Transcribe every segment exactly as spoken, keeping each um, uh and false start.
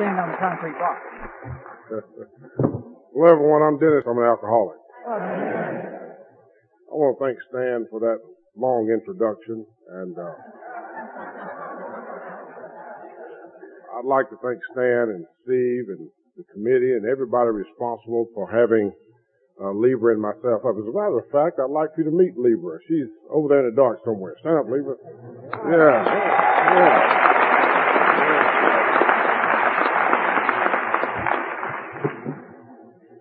stand on concrete rocks. Well, everyone, I'm Dennis. I'm an alcoholic. Okay. I want to thank Stan for that long introduction, and uh, I'd like to thank Stan and Steve and the committee and everybody responsible for having uh, Libra and myself up. As a matter of fact, I'd like you to meet Libra. She's over there in the dark somewhere. Stand up, Libra. Yeah. Yeah.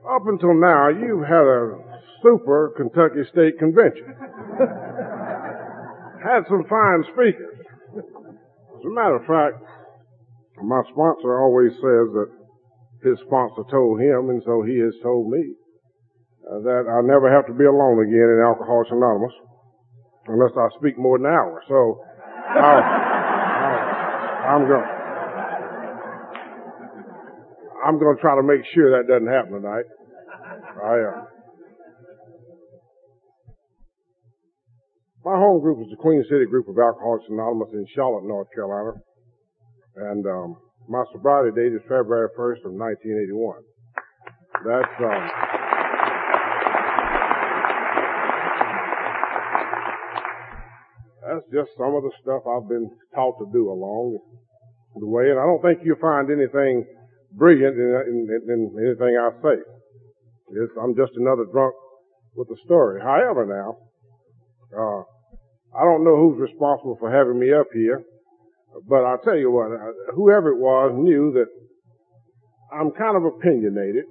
Up until now, you've had a super Kentucky State Convention. Had some fine speakers. As a matter of fact, my sponsor always says that his sponsor told him, and so he has told me, uh, that I never have to be alone again in Alcoholics Anonymous unless I speak more than an hour. So I'll, I'll, I'm going I'm going to try to make sure that doesn't happen tonight. I, uh, my home group is the Queen City Group of Alcoholics Anonymous in Charlotte, North Carolina. And um, my sobriety date is February first of nineteen eighty-one. That's, um, that's just some of the stuff I've been taught to do along the way. And I don't think you'll find anything brilliant in, in, in anything I say. It's, I'm just another drunk with a story. However, now, uh, I don't know who's responsible for having me up here, but I'll tell you what, whoever it was knew that I'm kind of opinionated,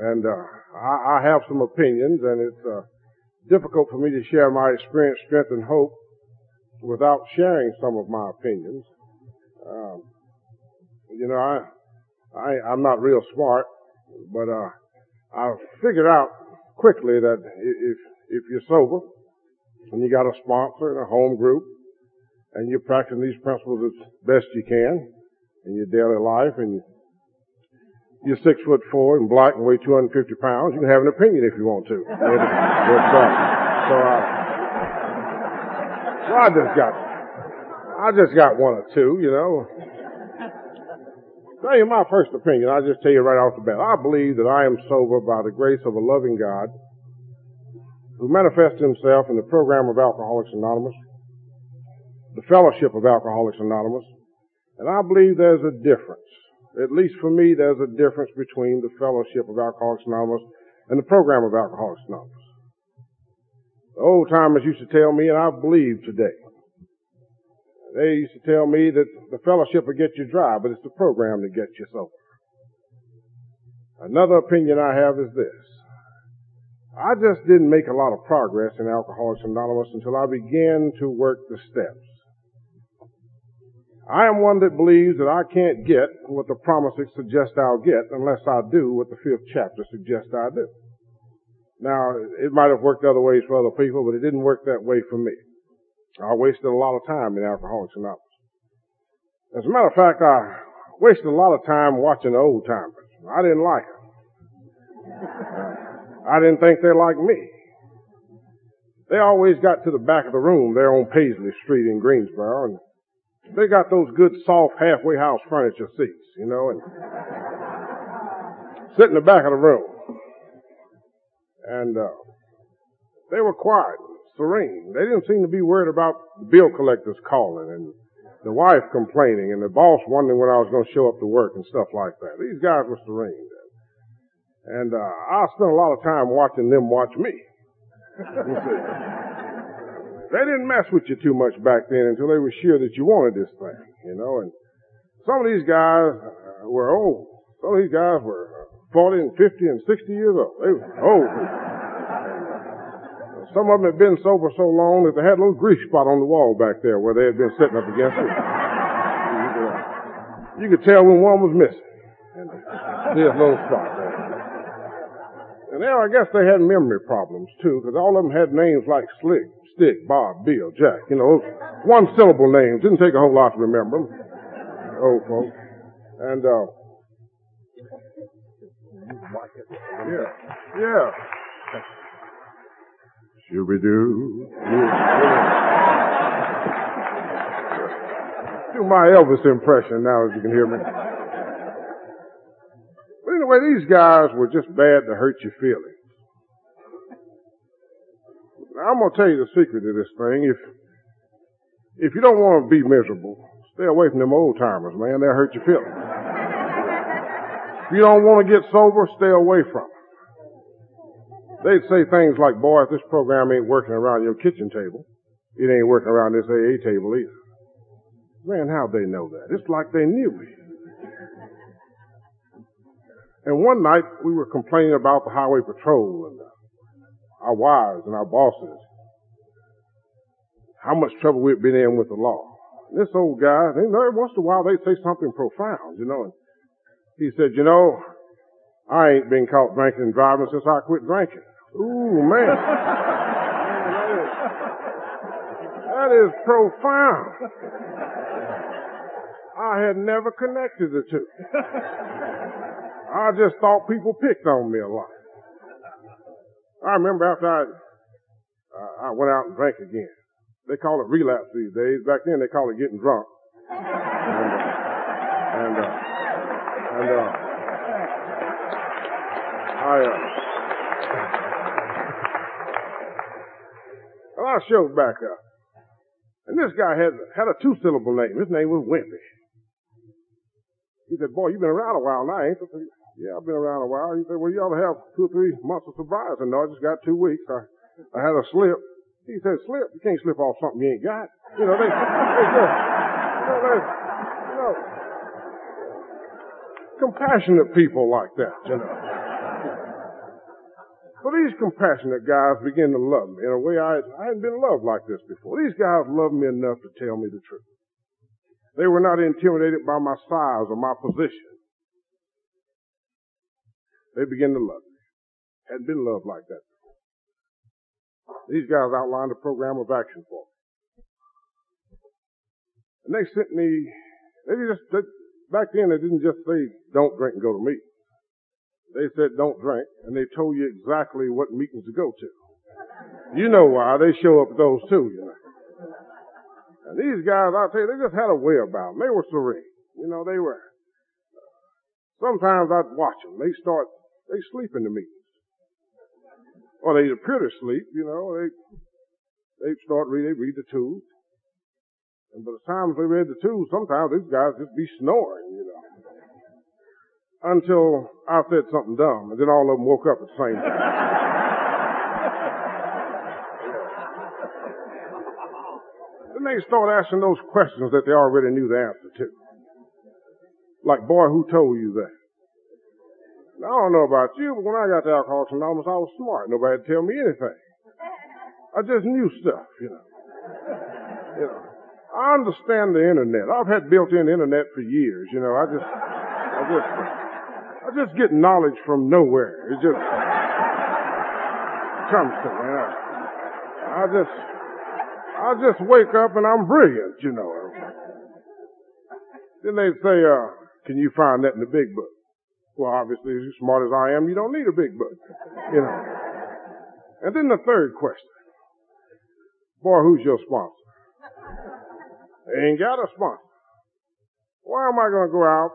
and uh, I, I have some opinions, and it's uh, difficult for me to share my experience, strength, and hope without sharing some of my opinions. Um, you know, I, I, I'm not real smart, but uh, I figured out quickly that if if you're sober and you got a sponsor and a home group and you're practicing these principles as best you can in your daily life, and you're six foot four and black and weigh two hundred fifty pounds, you can have an opinion if you want to. but, uh, so, uh, so I just got I just got one or two, you know. Tell you my first opinion, I'll just tell you right off the bat. I believe that I am sober by the grace of a loving God who manifests himself in the program of Alcoholics Anonymous, the fellowship of Alcoholics Anonymous, and I believe there's a difference. At least for me, there's a difference between the fellowship of Alcoholics Anonymous and the program of Alcoholics Anonymous. The old timers used to tell me, and I believe today, they used to tell me that the fellowship will get you dry, but it's the program that gets you sober. Another opinion I have is this. I just didn't make a lot of progress in Alcoholics Anonymous until I began to work the steps. I am one that believes that I can't get what the promises suggest I'll get unless I do what the fifth chapter suggests I do. Now, it might have worked other ways for other people, but it didn't work that way for me. I wasted a lot of time in Alcoholics Anonymous. As a matter of fact, I wasted a lot of time watching the old timers. I didn't like them. Uh, I didn't think they liked me. They always got to the back of the room there on Paisley Street in Greensboro, and they got those good soft halfway house furniture seats, you know, and sit in the back of the room. And uh, they were quiet. Serene. They didn't seem to be worried about the bill collectors calling and the wife complaining and the boss wondering when I was going to show up to work and stuff like that. These guys were serene. And uh, I spent a lot of time watching them watch me. You see, they didn't mess with you too much back then until they were sure that you wanted this thing, you know. And some of these guys uh, were old. Some of these guys were forty and fifty and sixty years old. They were old people. Some of them had been sober so long that they had a little grease spot on the wall back there where they had been sitting up against it. You could tell when one was missing. And there's a little spot there. And now I guess they had memory problems, too, because all of them had names like Slick, Stick, Bob, Bill, Jack. You know, one-syllable names. Didn't take a whole lot to remember them. Old folks. And, uh... Yeah. Yeah. Shoo-be-doo. Do my Elvis impression now, as you can hear me. Anyway, these guys were just bad to hurt your feelings. Now, I'm going to tell you the secret of this thing. If if you don't want to be miserable, stay away from them old-timers, man. They'll hurt your feelings. If you don't want to get sober, stay away from them. They'd say things like, boy, if this program ain't working around your kitchen table, it ain't working around this A A table either. Man, how'd they know that? It's like they knew me. And one night, we were complaining about the highway patrol and our wives and our bosses, how much trouble we'd been in with the law. And this old guy, they, every once in a while, they'd say something profound, you know. And he said, you know, I ain't been caught drinking and driving since I quit drinking. Ooh, man. man that, is, that is profound. I had never connected the two. I just thought people picked on me a lot. I remember after I uh, I went out and drank again. They call it relapse these days. Back then they called it getting drunk. And, uh, and, uh, and uh, I, uh, well, I showed back up. And this guy had, had a two-syllable name. His name was Wimpy. He said, boy, you've been around a while now, ain't you? Yeah, I've been around a while. He said, well, you ought to have two or three months of sobriety. No, I just got two weeks. I, I had a slip. He said, slip? You can't slip off something you ain't got. You know, they, they just, you know, they, you know, compassionate people like that, you know. So these compassionate guys begin to love me in a way I, I hadn't been loved like this before. These guys loved me enough to tell me the truth. They were not intimidated by my size or my position. They began to love me. Hadn't been loved like that before. These guys outlined a program of action for me. And they sent me, they just, they, back then they didn't just say, don't drink and go to meetings. They said, don't drink, and they told you exactly what meetings to go to. You know why, they show up at those too, you know. And these guys, I tell you, they just had a way about them. They were serene. You know, they were. Sometimes I'd watch them. They start, they sleep in the meetings. Or they'd appear to sleep, you know. They, they'd start reading, they read the tools. And by the time they read the tools, sometimes these guys just be snoring, you know. Until I said something dumb, and then all of them woke up at the same time. They start asking those questions that they already knew the answer to. Like, boy, who told you that? Now, I don't know about you, but when I got to Alcoholics Anonymous, I was smart. Nobody would tell me anything. I just knew stuff, you know. You know, I understand the internet. I've had built-in internet for years, you know. I just, I just, I just get knowledge from nowhere. It just comes to me. I, I just... I just wake up and I'm brilliant, you know. Then they'd say, uh, can you find that in the big book? Well, obviously, as smart as I am, you don't need a big book, you know. And then the third question. Boy, who's your sponsor? They ain't got a sponsor. Why am I going to go out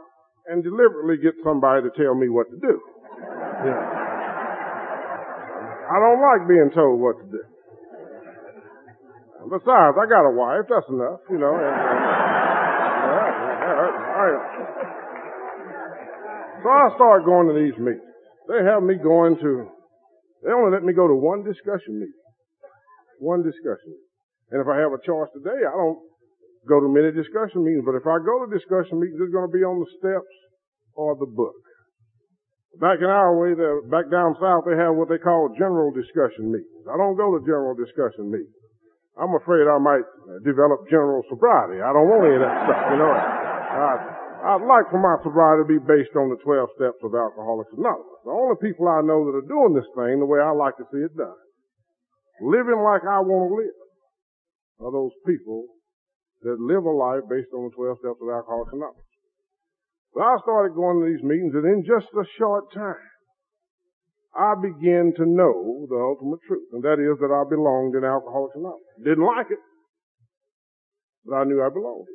and deliberately get somebody to tell me what to do? You know. I don't like being told what to do. Besides, I got a wife. That's enough, you know. And, and, all right, all right, all right. So I start going to these meetings. They have me going to, they only let me go to one discussion meeting. One discussion meeting. And if I have a choice today, I don't go to many discussion meetings. But if I go to discussion meetings, it's going to be on the steps or the book. Back in our way, there, back down south, they have what they call general discussion meetings. I don't go to general discussion meetings. I'm afraid I might develop general sobriety. I don't want any of that stuff, you know. I'd, I'd like for my sobriety to be based on the twelve steps of Alcoholics Anonymous. The only people I know that are doing this thing the way I like to see it done, living like I want to live, are those people that live a life based on the twelve steps of Alcoholics Anonymous. So I started going to these meetings, and in just a short time, I began to know the ultimate truth, and that is that I belonged in Alcoholics Anonymous. Didn't like it, but I knew I belonged.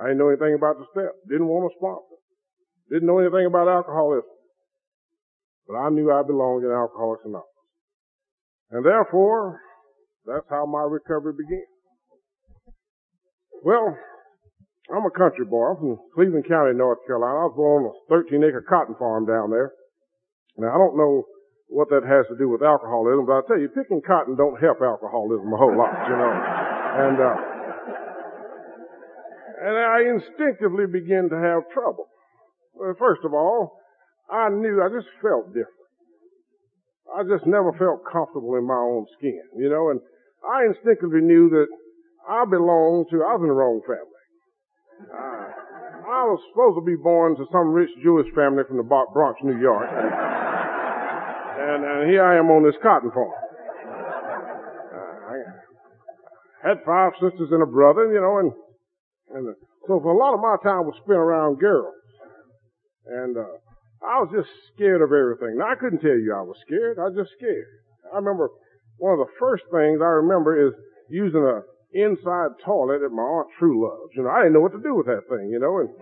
I didn't know anything about the step. Didn't want a sponsor. Didn't know anything about alcoholism. But I knew I belonged in Alcoholics Anonymous. And therefore, that's how my recovery began. Well, I'm a country boy. I'm from Cleveland County, North Carolina. I was born on a thirteen acre cotton farm down there. Now, I don't know what that has to do with alcoholism, but I tell you, picking cotton don't help alcoholism a whole lot, you know. And, uh, and I instinctively began to have trouble. Well, first of all, I knew, I just felt different. I just never felt comfortable in my own skin, you know, and I instinctively knew that I belonged to, I was in the wrong family. Uh, I was supposed to be born to some rich Jewish family from the Bronx, New York. And, and here I am on this cotton farm. Uh, I had five sisters and a brother, you know, and, and so for a lot of my time was spent around girls. And, uh, I was just scared of everything. Now, I couldn't tell you I was scared. I was just scared. I remember one of the first things I remember is using an inside toilet at my Aunt True Love's. You know, I didn't know what to do with that thing, you know. And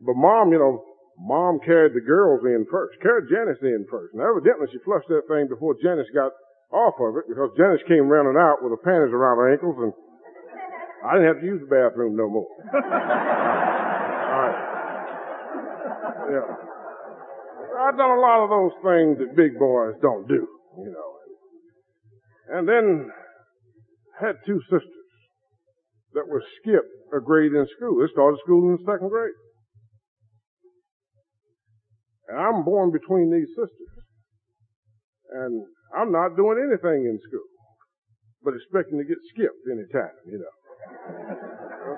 But Mom, you know, Mom carried the girls in first, carried Janice in first. Now, evidently, she flushed that thing before Janice got off of it because Janice came running out with her panties around her ankles, and I didn't have to use the bathroom no more. All right. Yeah. I've done a lot of those things that big boys don't do, you know. And then had two sisters that were skipped a grade in school. They started school in the second grade. And I'm born between these sisters. And I'm not doing anything in school, but expecting to get skipped any time, you know.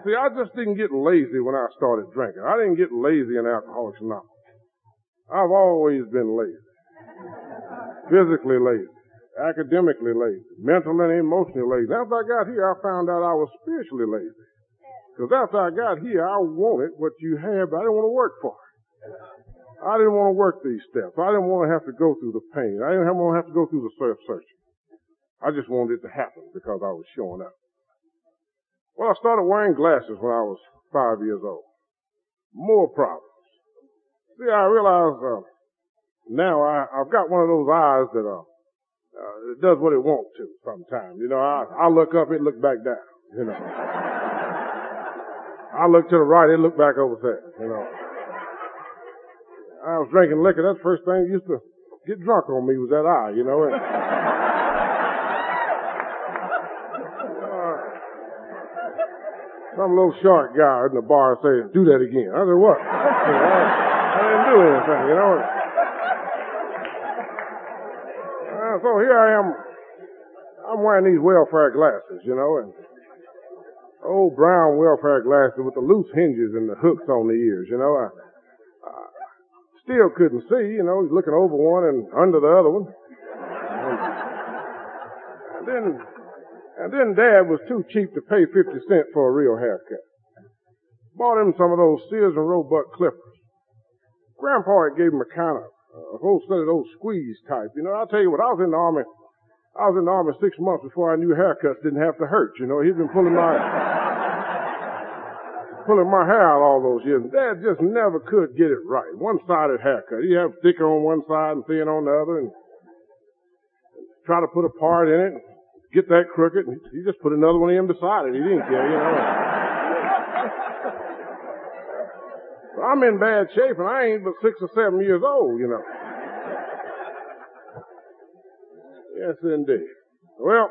See, I just didn't get lazy when I started drinking. I didn't get lazy in Alcoholics Anonymous. I've always been lazy. Physically lazy. Academically lazy. Mentally and emotionally lazy. After I got here, I found out I was spiritually lazy. Because after I got here, I wanted what you have, but I didn't want to work for it. I didn't want to work these steps. I didn't want to have to go through the pain. I didn't want to have to go through the self-searching. I just wanted it to happen because I was showing up. Well, I started wearing glasses when I was five years old. More problems. See, I realize uh, now I, I've got one of those eyes that uh, uh, it does what it wants to sometimes. You know, I, I look up, it look back down, you know. I look to the right, it look back over there, you know. I was drinking liquor. That's the first thing that used to get drunk on me was that eye, you know. And, uh, some little short guy in the bar said, "Do that again." I said, "What?" You know, I didn't do anything, you know. Uh, so here I am. I'm wearing these welfare glasses, you know, and old brown welfare glasses with the loose hinges and the hooks on the ears, you know. I, I still couldn't see, you know, looking over one and under the other one. And then, and then Dad was too cheap to pay fifty cents for a real haircut. Bought him some of those Sears and Roebuck clippers. Grandpa had gave him a kind of, a whole set of those squeeze type. You know, I'll tell you what, I was in the Army, I was in the Army six months before I knew haircuts didn't have to hurt, you know. He'd been pulling my, pulling my hair out all those years. And Dad just never could get it right. One-sided haircut. He'd have thicker on one side and thin on the other and try to put a part in it, get that crooked, and he just put another one in beside it. He didn't care, you know. I'm in bad shape, and I ain't but six or seven years old, you know. Yes, indeed. Well,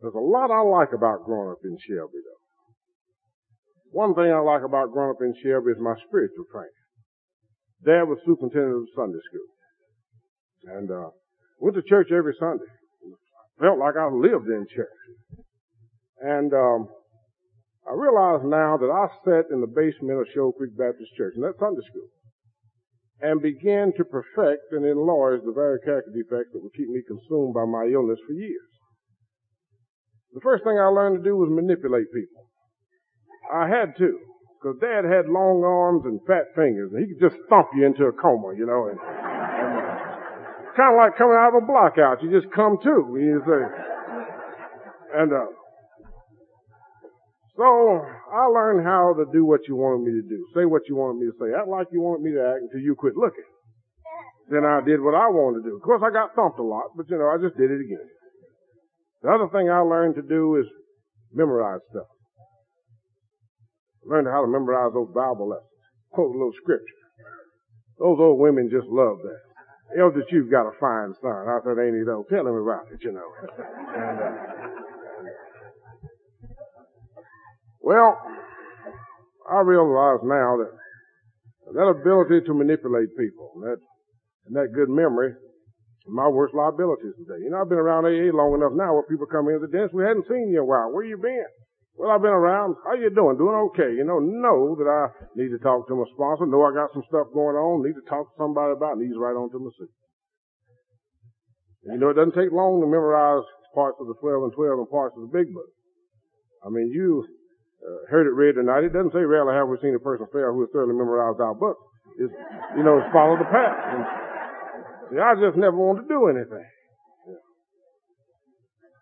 there's a lot I like about growing up in Shelby, though. One thing I like about growing up in Shelby is my spiritual training. Dad was superintendent of Sunday school. And uh went to church every Sunday. Felt like I lived in church. And... um I realize now that I sat in the basement of Shoal Creek Baptist Church, and that's Sunday school, and began to perfect and enlarge the very character defects that would keep me consumed by my illness for years. The first thing I learned to do was manipulate people. I had to, because Dad had long arms and fat fingers, and he could just thump you into a coma, you know. And, and it's kind of like coming out of a blackout. You just come to, you say, and uh, So I learned how to do what you wanted me to do, say what you wanted me to say, act like you wanted me to act until you quit looking. Then I did what I wanted to do. Of course, I got thumped a lot, but, you know, I just did it again. The other thing I learned to do is memorize stuff. I learned how to memorize those Bible lessons, quote a little scripture. Those old women just love that. Elder, you've got a fine son. I said, ain't he though? Tell him about it, you know. And, uh, well, I realize now that that ability to manipulate people and that, and that good memory are my worst liabilities today. You know, I've been around A A long enough now where people come in the dentist, we hadn't seen you in a while. Where you been? Well, I've been around. How you doing? Doing okay. You know, know that I need to talk to my sponsor. Know I got some stuff going on. Need to talk to somebody about it. Needs right on to my seat. You know, it doesn't take long to memorize parts of the twelve and twelve and parts of the big book. I mean, you uh, heard it read tonight. It doesn't say rarely have we seen a person fail who has thoroughly memorized our book. It's, you know, it's follow the path. And, see, I just never wanted to do anything.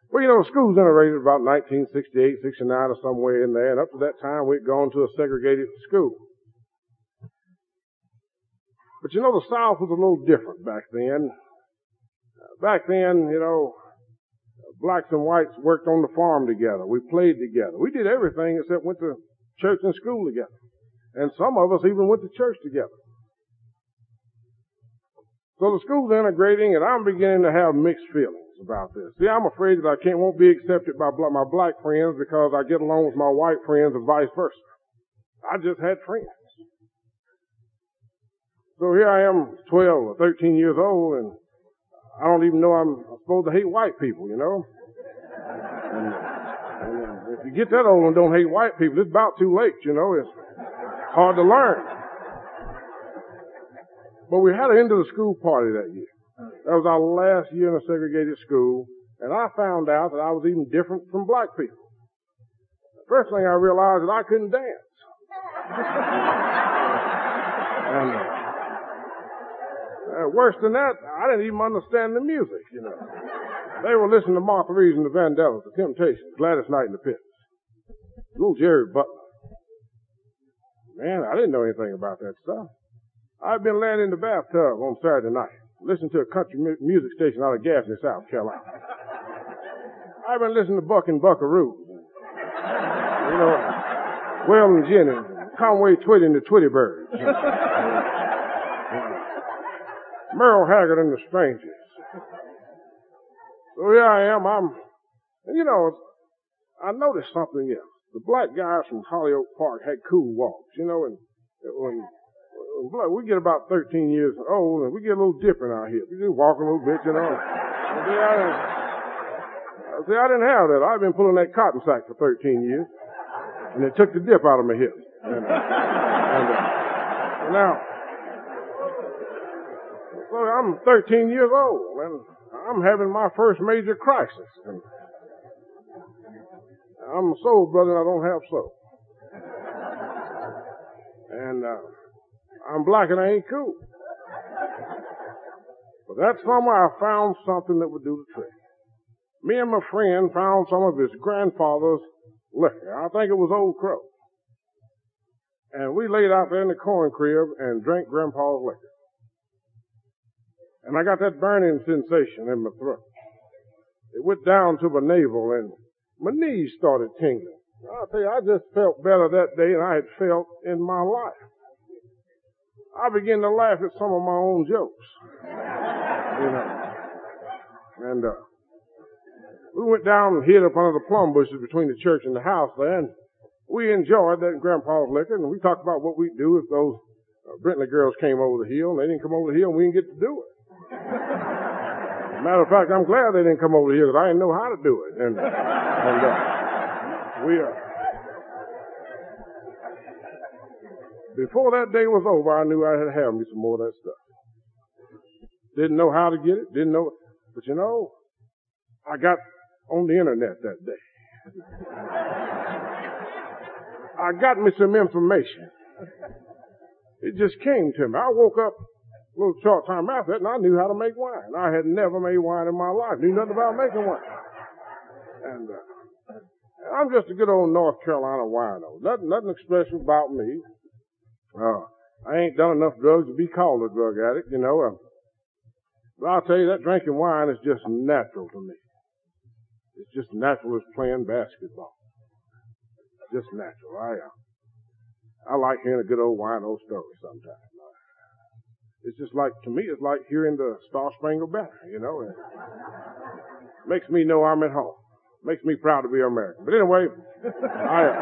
Well, you know, the school was generated about nineteen sixty-eight, sixty-nine or somewhere in there, and up to that time we'd gone to a segregated school. But you know, the South was a little different back then. Uh, back then, you know, blacks and whites worked on the farm together. We played together. We did everything except went to church and school together. And some of us even went to church together. So the school's integrating, and I'm beginning to have mixed feelings about this. See, I'm afraid that I can't, won't be accepted by my black friends because I get along with my white friends and vice versa. I just had friends. So here I am, twelve or thirteen years old, and I don't even know I'm supposed to hate white people, you know? And, and if you get that old and don't hate white people, it's about too late, you know? It's hard to learn. But we had an end of the school party that year. That was our last year in a segregated school, and I found out that I was even different from black people. The first thing I realized that I couldn't dance. and, uh, worse than that, I didn't even understand the music, you know. They were listening to Martha Reeves and the Vandellas, the Temptations, Gladys Knight and the Pips, little Jerry Butler. Man, I didn't know anything about that stuff. I'd been laying in the bathtub on Saturday night, listen to a country mu- music station out of Gaffney, South Carolina. I've been listening to Buck and Buckaroo, you know, Waylon Jennings, Conway Twitty and the Twitty Birds, you know, Merle Haggard and the Strangers. So here I am. I'm, and you know, I noticed something else. The black guys from Hollyoak Park had cool walks, you know, and when. We get about thirteen years old, and we get a little different out here. We just walk a little bit, you know. See, I didn't, see, I didn't have that. I've been pulling that cotton sack for thirteen years, and it took the dip out of my hips. And, uh, and, uh, now, so I'm thirteen years old, and I'm having my first major crisis. And I'm a soul brother, and I don't have soul. And, uh, I'm black and I ain't cool. But that summer I found something that would do the trick. Me and my friend found some of his grandfather's liquor. I think it was Old Crow. And we laid out there in the corn crib and drank Grandpa's liquor. And I got that burning sensation in my throat. It went down to my navel and my knees started tingling. I'll tell you, I just felt better that day than I had felt in my life. I began to laugh at some of my own jokes, you know. And uh, we went down and hid up under the plum bushes between the church and the house there, and we enjoyed that Grandpa's liquor, and we talked about what we'd do if those uh, Brentley girls came over the hill. They didn't come over the hill, and we didn't get to do it. Matter of fact, I'm glad they didn't come over the hill, because I didn't know how to do it. And, and uh, we... Uh, Before that day was over, I knew I had to have me some more of that stuff. Didn't know how to get it, didn't know. But you know, I got on the internet that day. I got me some information. It just came to me. I woke up a little short time after that and I knew how to make wine. I had never made wine in my life, knew nothing about making wine. And, uh, I'm just a good old North Carolina wino. Nothing, nothing special about me. Uh, I ain't done enough drugs to be called a drug addict, you know. Uh, but I'll tell you, that drinking wine is just natural to me. It's just natural as playing basketball. Just natural. I uh, I like hearing a good old wino story sometimes. It's just like, to me, it's like hearing the Star-Spangled Banner, you know. And it makes me know I'm at home. Makes me proud to be American. But anyway, I, uh,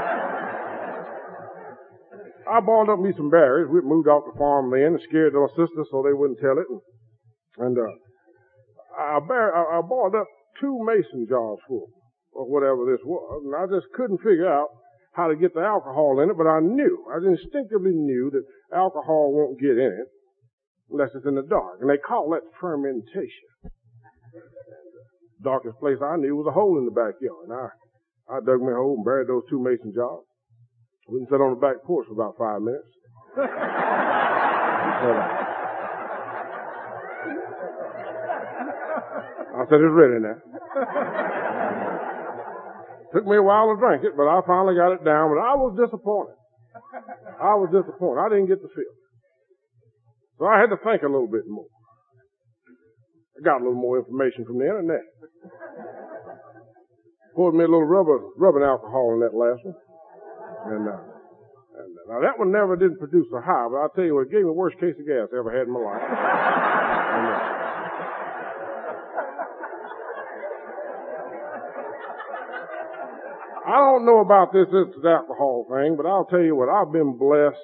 I balled up me some berries. We moved off the farm then and scared little sister so they wouldn't tell it. And, and uh, I, bar- I, I balled up two mason jars full or whatever this was. And I just couldn't figure out how to get the alcohol in it. But I knew, I instinctively knew that alcohol won't get in it unless it's in the dark. And they call that fermentation. Darkest place I knew was a hole in the backyard. And I, I dug me a hole and buried those two mason jars. We didn't sit on the back porch for about five minutes. I said, it's ready now. Took me a while to drink it, but I finally got it down. But I was disappointed. I was disappointed. I didn't get the feel. So I had to think a little bit more. I got a little more information from the internet. Poured me a little rubber, rubbing alcohol in that last one. And, uh, and uh, now that one never did produce a high, but I'll tell you what, it gave me the worst case of gas I ever had in my life. And, uh, I don't know about this, this alcohol thing, but I'll tell you what, I've been blessed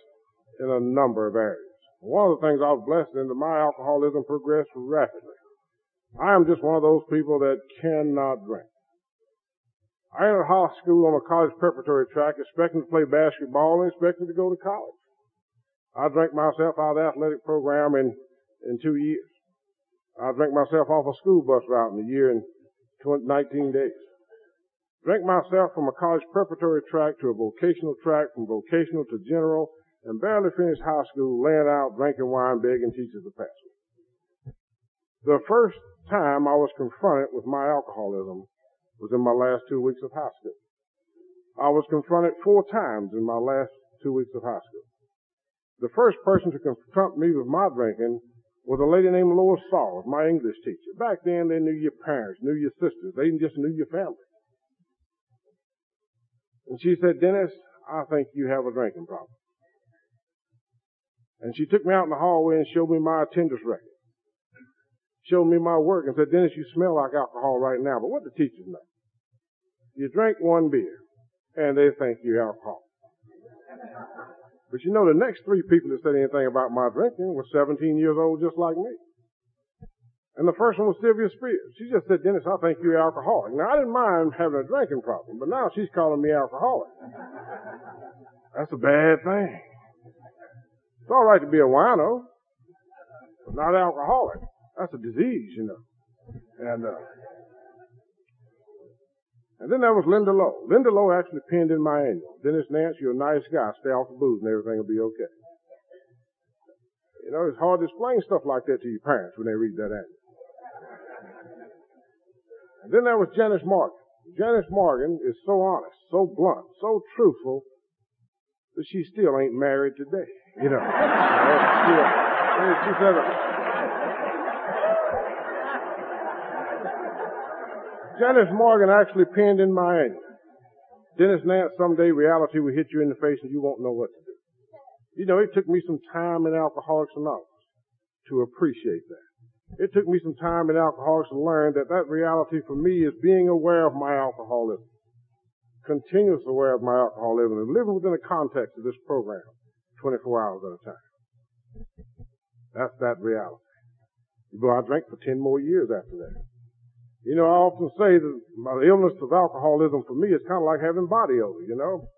in a number of areas. One of the things I was blessed in, that my alcoholism progressed rapidly. I am just one of those people that cannot drink. I entered high school on a college preparatory track expecting to play basketball and expecting to go to college. I drank myself out of the athletic program in, in two years. I drank myself off a school bus route in a year and nineteen days. Drank myself from a college preparatory track to a vocational track, from vocational to general, and barely finished high school, laying out, drinking wine, begging teachers to pass me. The first time I was confronted with my alcoholism was in my last two weeks of high school. I was confronted four times in my last two weeks of high school. The first person to confront me with my drinking was a lady named Lois Saul, my English teacher. Back then, they knew your parents, knew your sisters. They just knew your family. And she said, Dennis, I think you have a drinking problem. And she took me out in the hallway and showed me my attendance record. Showed me my work and said, Dennis, you smell like alcohol right now. But what the teachers know? You drink one beer, and they think you're alcoholic. But you know, the next three people that said anything about my drinking were seventeen years old just like me. And the first one was Sylvia Spears. She just said, Dennis, I think you're alcoholic. Now, I didn't mind having a drinking problem, but now she's calling me alcoholic. That's a bad thing. It's all right to be a wino, but not alcoholic. That's a disease, you know. And uh, and then there was Linda Lowe. Linda Lowe actually penned in my annual. Dennis Nance, you're a nice guy. Stay off the booze and everything will be okay. You know, it's hard to explain stuff like that to your parents when they read that annual. And then there was Janice Morgan. Janice Morgan is so honest, so blunt, so truthful, that she still ain't married today. You know, she, she said, uh, Janice Morgan actually penned in my annual. Dennis Nance, someday reality will hit you in the face and you won't know what to do. You know, it took me some time in Alcoholics Anonymous to appreciate that. It took me some time in Alcoholics to learn that that reality for me is being aware of my alcoholism, continuous aware of my alcoholism, and living within the context of this program. twenty-four hours at a time. That's that reality. But I drank for ten more years after that. You know, I often say that the illness of alcoholism for me is kind of like having body odor, you know.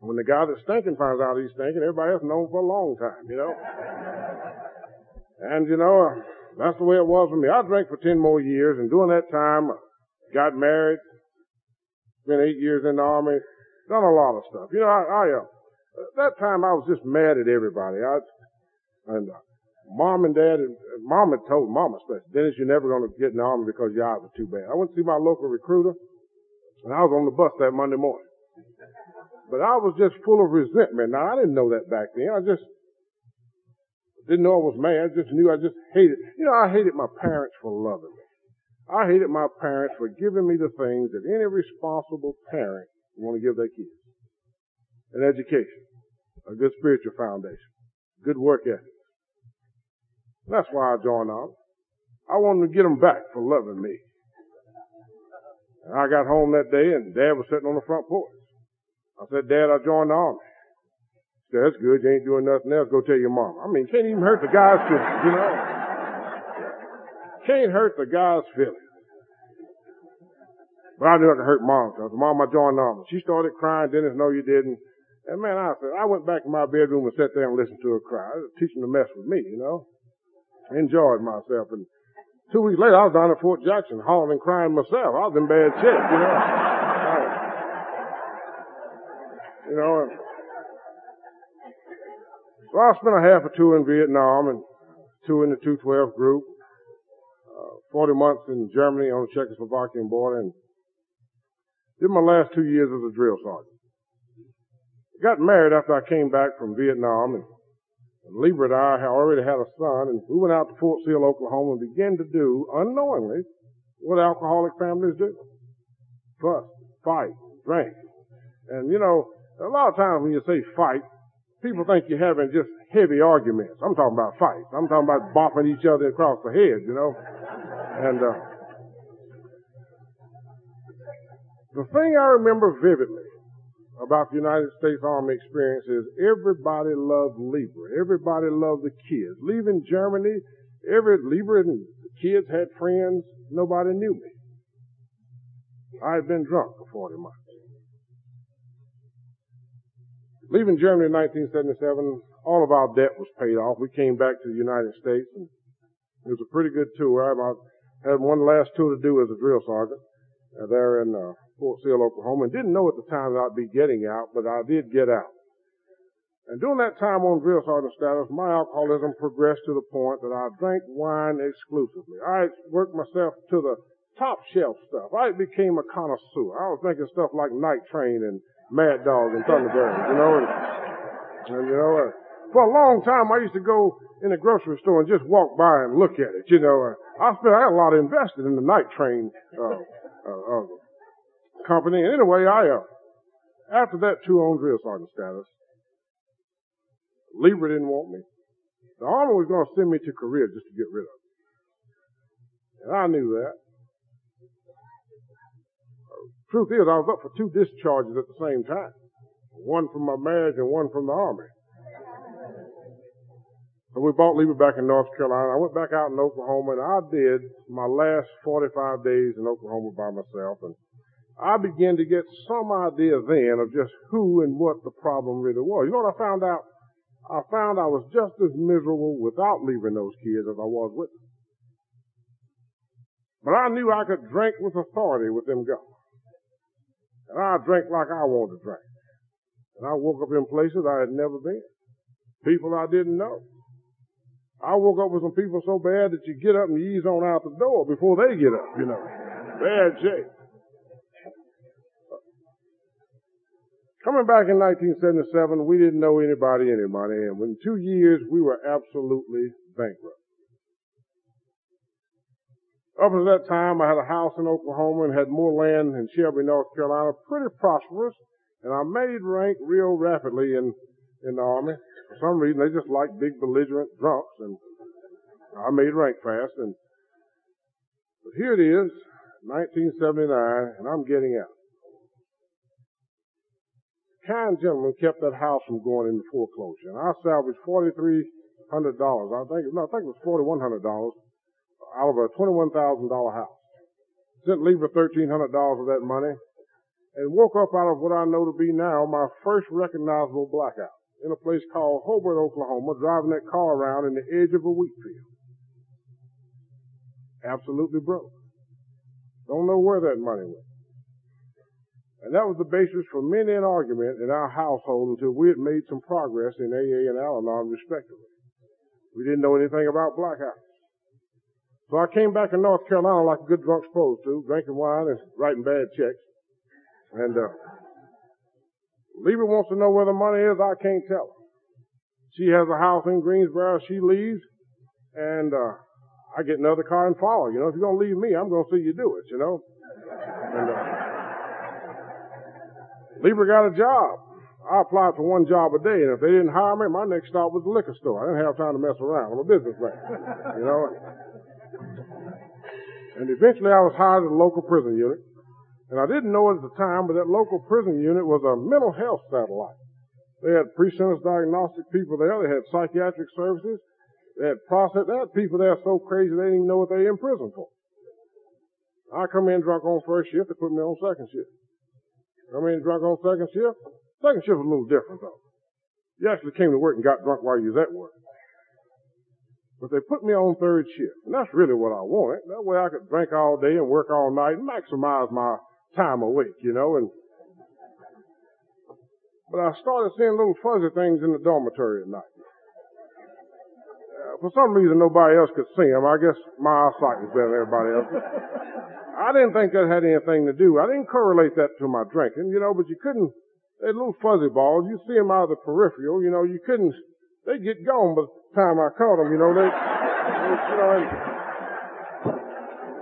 When the guy that's stinking finds out he's stinking, everybody else knows for a long time, you know. And, you know, uh, that's the way it was for me. I drank for ten more years, and during that time, I got married, spent eight years in the Army, done a lot of stuff. You know, I... I uh, At that time, I was just mad at everybody. I, and uh, Mom and Dad, and, uh, Mom had told Mama, especially, Dennis, you're never going to get in the Army because your eyes are too bad. I went to see my local recruiter. And I was on the bus that Monday morning. But I was just full of resentment. Now, I didn't know that back then. I just didn't know I was mad. I just knew I just hated. You know, I hated my parents for loving me. I hated my parents for giving me the things that any responsible parent want to give their kids. An education, a good spiritual foundation, good work ethic. That's why I joined up. I wanted to get them back for loving me. And I got home that day, and Dad was sitting on the front porch. I said, Dad, I joined the Army. He said, that's good. You ain't doing nothing else. Go tell your mom. I mean, can't even hurt the guy's feelings, you know. Can't hurt the guy's feelings. But I knew I could hurt Mom, because Mom, I joined the Army. She started crying. Dennis, no, you didn't. And, man, I said, I went back to my bedroom and sat there and listened to her cry. Teaching to mess with me, you know. Enjoyed myself. And two weeks later, I was down at Fort Jackson, hollering and crying myself. I was in bad shape, you know. Right. You know. And so I spent a half a tour in Vietnam and two in the two twelve group, uh, forty months in Germany on the Czechoslovakian border, and did my last two years as a drill sergeant. Got married after I came back from Vietnam, and Libra and I had already had a son, and we went out to Fort Sill, Oklahoma, and began to do, unknowingly, what alcoholic families do. Fuss, fight, drink. And, you know, a lot of times when you say fight, people think you're having just heavy arguments. I'm talking about fights. I'm talking about bopping each other across the head, you know. And uh, the thing I remember vividly about the United States Army experience is everybody loved Lieber. Everybody loved the kids. Leaving Germany, every Lieber and the kids had friends. Nobody knew me. I had been drunk for forty months. Leaving Germany in nineteen seventy-seven, all of our debt was paid off. We came back to the United States, and it was a pretty good tour. I had one last tour to do as a drill sergeant uh, there in uh, Fort Sill, Oklahoma, and didn't know at the time that I'd be getting out, but I did get out. And during that time on drill sergeant status, my alcoholism progressed to the point that I drank wine exclusively. I worked myself to the top shelf stuff. I became a connoisseur. I was drinking stuff like Night Train and Mad Dog and Thunderbird, you know. And, and you know, uh, for a long time, I used to go in the grocery store and just walk by and look at it, you know. Uh, I spent I had a lot invested in the Night Train uh, uh, uh company. And anyway, I, uh, after that two-on drill sergeant status, Lieber didn't want me. The Army was going to send me to Korea just to get rid of me. And I knew that. Uh, truth is, I was up for two discharges at the same time. One from my marriage and one from the Army. So we brought Lieber back in North Carolina. I went back out in Oklahoma, and I did my last forty-five days in Oklahoma by myself, and I began to get some idea then of just who and what the problem really was. You know what I found out? I found I was just as miserable without leaving those kids as I was with them. But I knew I could drink with authority with them guys. And I drank like I wanted to drink. And I woke up in places I had never been. People I didn't know. I woke up with some people so bad that you get up and you ease on out the door before they get up, you know. Bad shape. Coming back in nineteen seventy-seven, we didn't know anybody any money, and in two years, we were absolutely bankrupt. Up until that time, I had a house in Oklahoma and had more land in Shelby, North Carolina, pretty prosperous, and I made rank real rapidly in, in the Army. For some reason, they just like big belligerent drunks, and I made rank fast. And but here it is, nineteen seventy-nine, and I'm getting out. Kind gentleman kept that house from going into foreclosure, and I salvaged forty-three hundred dollars. I think no, I think it was forty-one hundred dollars out of a twenty-one thousand dollar house. Sent Lieber thirteen hundred dollars of that money, and woke up out of what I know to be now my first recognizable blackout in a place called Hobart, Oklahoma, driving that car around in the edge of a wheat field. Absolutely broke. Don't know where that money went. And that was the basis for many an argument in our household until we had made some progress in A A and Al-Anon, respectively. We didn't know anything about blackouts. So I came back in North Carolina like a good drunk supposed to, drinking wine and writing bad checks. And uh, Libra wants to know where the money is. I can't tell her. She has a house in Greensboro. She leaves, and uh, I get another car and follow. You know, if you're going to leave me, I'm going to see you do it, you know. And uh, Libra got a job. I applied for one job a day, and if they didn't hire me, my next stop was the liquor store. I didn't have time to mess around. I'm a businessman, you know. And eventually I was hired at a local prison unit. And I didn't know it at the time, but that local prison unit was a mental health satellite. They had pre-sentence diagnostic people there. They had psychiatric services. They had process. They had people there so crazy they didn't even know what they were in prison for. I come in drunk on first shift. They put me on second shift. Come in drunk on second shift. Second shift was a little different, though. You actually came to work and got drunk while you was at work. But they put me on third shift. And that's really what I wanted. That way I could drink all day and work all night and maximize my time awake, you know. And but I started seeing little fuzzy things in the dormitory at night. Uh, for some reason, nobody else could see them. I guess my eyesight was better than everybody else. I didn't think that had anything to do. I didn't correlate that to my drinking, you know. But you couldn't. They little fuzzy balls. You see them out of the peripheral, you know. You couldn't. They get gone by the time I caught them, you know. They, they you know. And,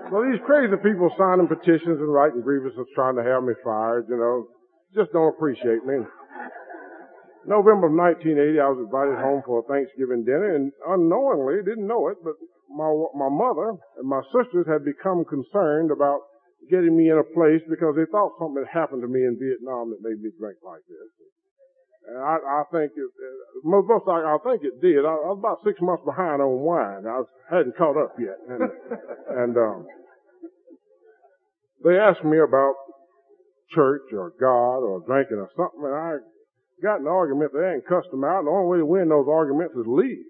so these crazy people signing petitions and writing grievances trying to have me fired, you know, just don't appreciate me. November of nineteen eighty, I was invited home for a Thanksgiving dinner, and unknowingly, didn't know it, but my my mother and my sisters had become concerned about getting me in a place because they thought something had happened to me in Vietnam that made me drink like this. And I, I think it, most of us, I, I think it did. I, I was about six months behind on wine. I was, hadn't caught up yet. And, and um, they asked me about church or God or drinking or something, and I got in an argument there and cussed them out. And the only way to win those arguments is leave.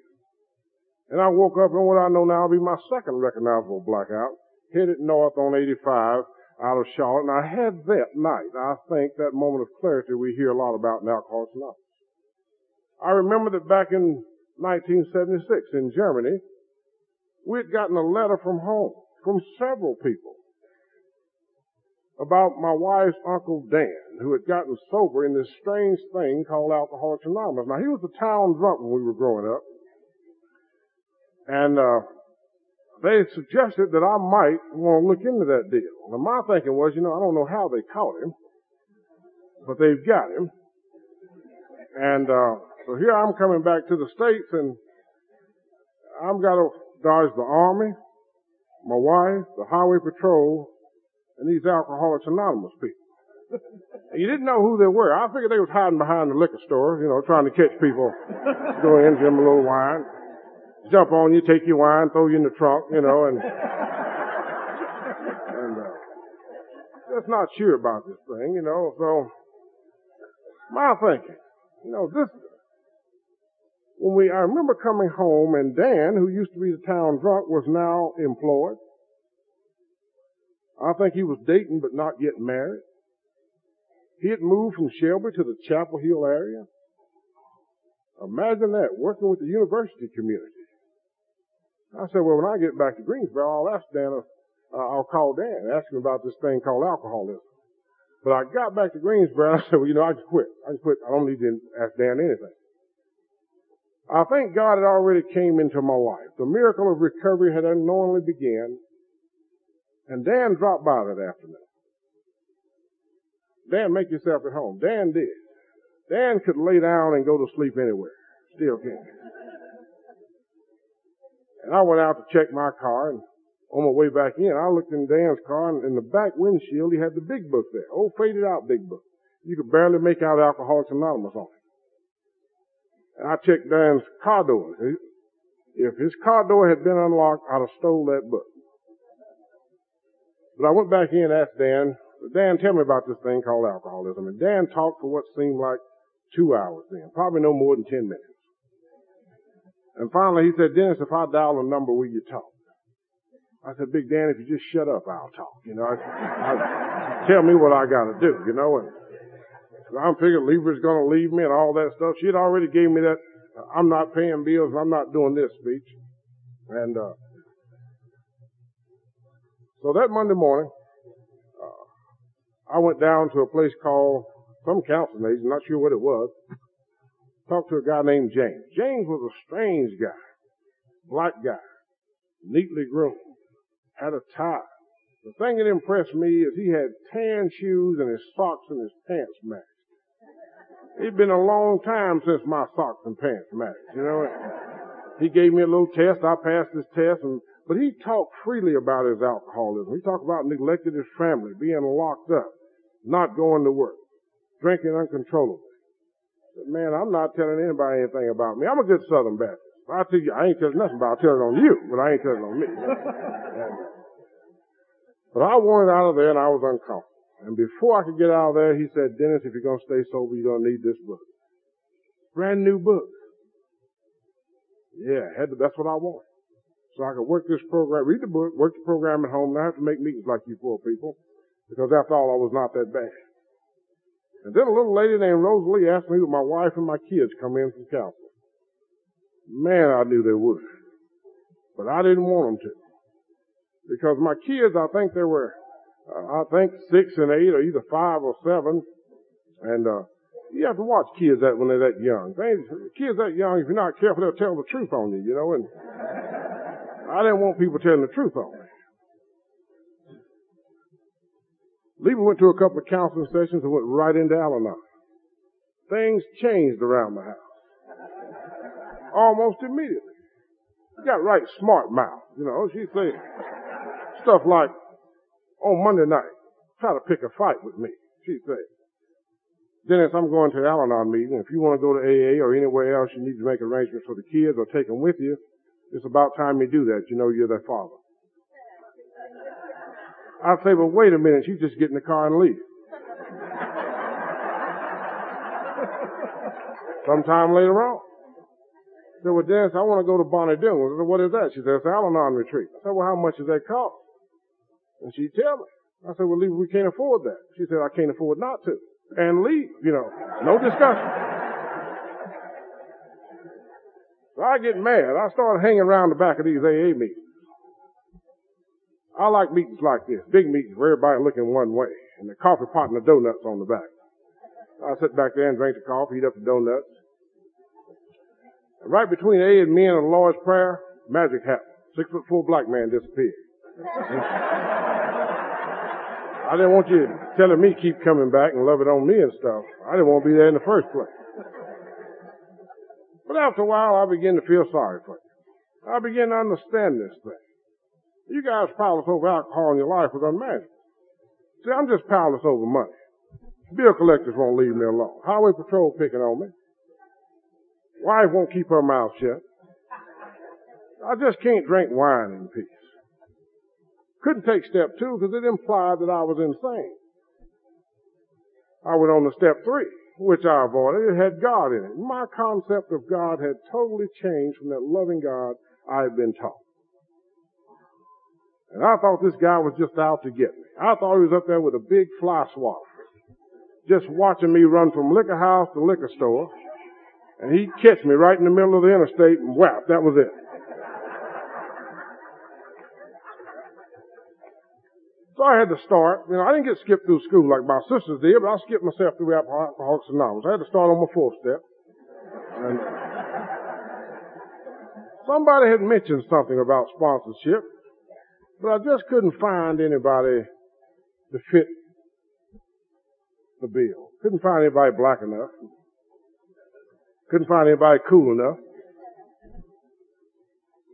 And I woke up in what I know now will be my second recognizable blackout, headed north on eighty-five out of Charlotte. And I had that night, I think, that moment of clarity we hear a lot about in Alcoholics Anonymous. I remember that back in nineteen seventy-six in Germany, we had gotten a letter from home from several people about my wife's Uncle Dan, who had gotten sober in this strange thing called Alcoholics Anonymous. Now, he was a town drunk when we were growing up. And uh they suggested that I might want to look into that deal. Now, my thinking was, you know, I don't know how they caught him, but they've got him. And uh, so here I'm coming back to the States, and I've got to dodge the Army, my wife, the Highway Patrol, and these Alcoholics Anonymous people. And you didn't know who they were. I figured they was hiding behind the liquor store, you know, trying to catch people, go in, give them a little wine. Jump on you, take your wine, throw you in the trunk, you know, and, and uh, just not sure about this thing, you know. So my thinking, you know, this, when we, I remember coming home, and Dan, who used to be the town drunk, was now employed. I think he was dating but not yet married. He had moved from Shelby to the Chapel Hill area. Imagine that, working with the university community. I said, well, when I get back to Greensboro, I'll ask Dan, uh, I'll call Dan, ask him about this thing called alcoholism. But I got back to Greensboro, I said, well, you know, I just quit. I just quit. I don't need to ask Dan anything. I think God had already came into my life. The miracle of recovery had unknowingly began, and Dan dropped by that afternoon. Dan, make yourself at home. Dan did. Dan could lay down and go to sleep anywhere. Still can. And I went out to check my car, and on my way back in, I looked in Dan's car, and in the back windshield, he had the big book there. Old faded out big book. You could barely make out Alcoholics Anonymous on it. And I checked Dan's car door. If his car door had been unlocked, I'd have stole that book. But I went back in and asked Dan, Dan, tell me about this thing called alcoholism. And Dan talked for what seemed like two hours then, probably no more than ten minutes. And finally he said, Dennis, if I dial a number, will you talk? I said, Big Dan, if you just shut up, I'll talk. You know, I, I, tell me what I got to do, you know. And I'm figuring Libra's going to leave me and all that stuff. She had already gave me that, I'm not paying bills, I'm not doing this speech. And uh, so that Monday morning, I went down to a place called some council meeting, not sure what it was. Talked to a guy named James. James was a strange guy, black guy, neatly groomed, had a tie. The thing that impressed me is he had tan shoes and his socks and his pants matched. It's been a long time since my socks and pants matched, you know. He gave me a little test. I passed his test, and but he talked freely about his alcoholism. He talked about neglecting his family, being locked up, not going to work, drinking uncontrollably. Man, I'm not telling anybody anything about me. I'm a good Southern Baptist. I tell you, I ain't telling nothing about telling on you, but I ain't telling on me. But I wanted out of there, and I was uncomfortable. And before I could get out of there, he said, Dennis, if you're going to stay sober, you're going to need this book. Brand new book. Yeah, had to, that's what I wanted. So I could work this program, read the book, work the program at home, not have to make meetings like you poor people, because after all, I was not that bad. And then a little lady named Rosalie asked me would my wife and my kids come in from counseling. Man, I knew they would. But I didn't want them to. Because my kids, I think they were, uh, I think six and eight, or either five or seven. And uh, you have to watch kids that when they're that young. They, kids that young, if you're not careful, they'll tell the truth on you, you know. And I didn't want people telling the truth on me. Lever went to a couple of counseling sessions and went right into Al-Anon. Things changed around the house. Almost immediately. She got right smart mouth. You know, she said stuff like, on Monday night, try to pick a fight with me. She said, Dennis, I'm going to the Al-Anon meeting. If you want to go to A A or anywhere else, you need to make arrangements for the kids or take them with you. It's about time you do that. You know you're their father. I say, well, wait a minute, you just get in the car and leave. Sometime later on. I said, well, Dennis, I want to go to Bonnie Dillon. I said, what is that? She said, it's an Al-Anon retreat. I said, well, how much does that cost? And she tell me. I said, well, we can't afford that. She said, I can't afford not to. And leave, you know, no discussion. So I get mad. I started hanging around the back of these A A meetings. I like meetings like this, big meetings where everybody looking one way, and the coffee pot and the donuts on the back. I sit back there and drink the coffee, eat up the donuts. And right between A and me and the Lord's Prayer, magic happened. Six foot four black man disappeared. I didn't want you telling me keep coming back and love it on me and stuff. I didn't want to be there in the first place. But after a while, I began to feel sorry for you. I began to understand this thing. You guys powerless over alcohol in your life was unimaginable. See, I'm just powerless over money. Bill collectors won't leave me alone. Highway patrol picking on me. Wife won't keep her mouth shut. I just can't drink wine in peace. Couldn't take step two because it implied that I was insane. I went on to step three, which I avoided. It had God in it. My concept of God had totally changed from that loving God I had been taught. And I thought this guy was just out to get me. I thought he was up there with a big fly swatter, just watching me run from liquor house to liquor store. And he'd catch me right in the middle of the interstate and whap, that was it. So I had to start. You know, I didn't get skipped through school like my sisters did, but I skipped myself through Alcoholics Anonymous. I had to start on my fourth step. And somebody had mentioned something about sponsorship. But I just couldn't find anybody to fit the bill. Couldn't find anybody black enough. Couldn't find anybody cool enough.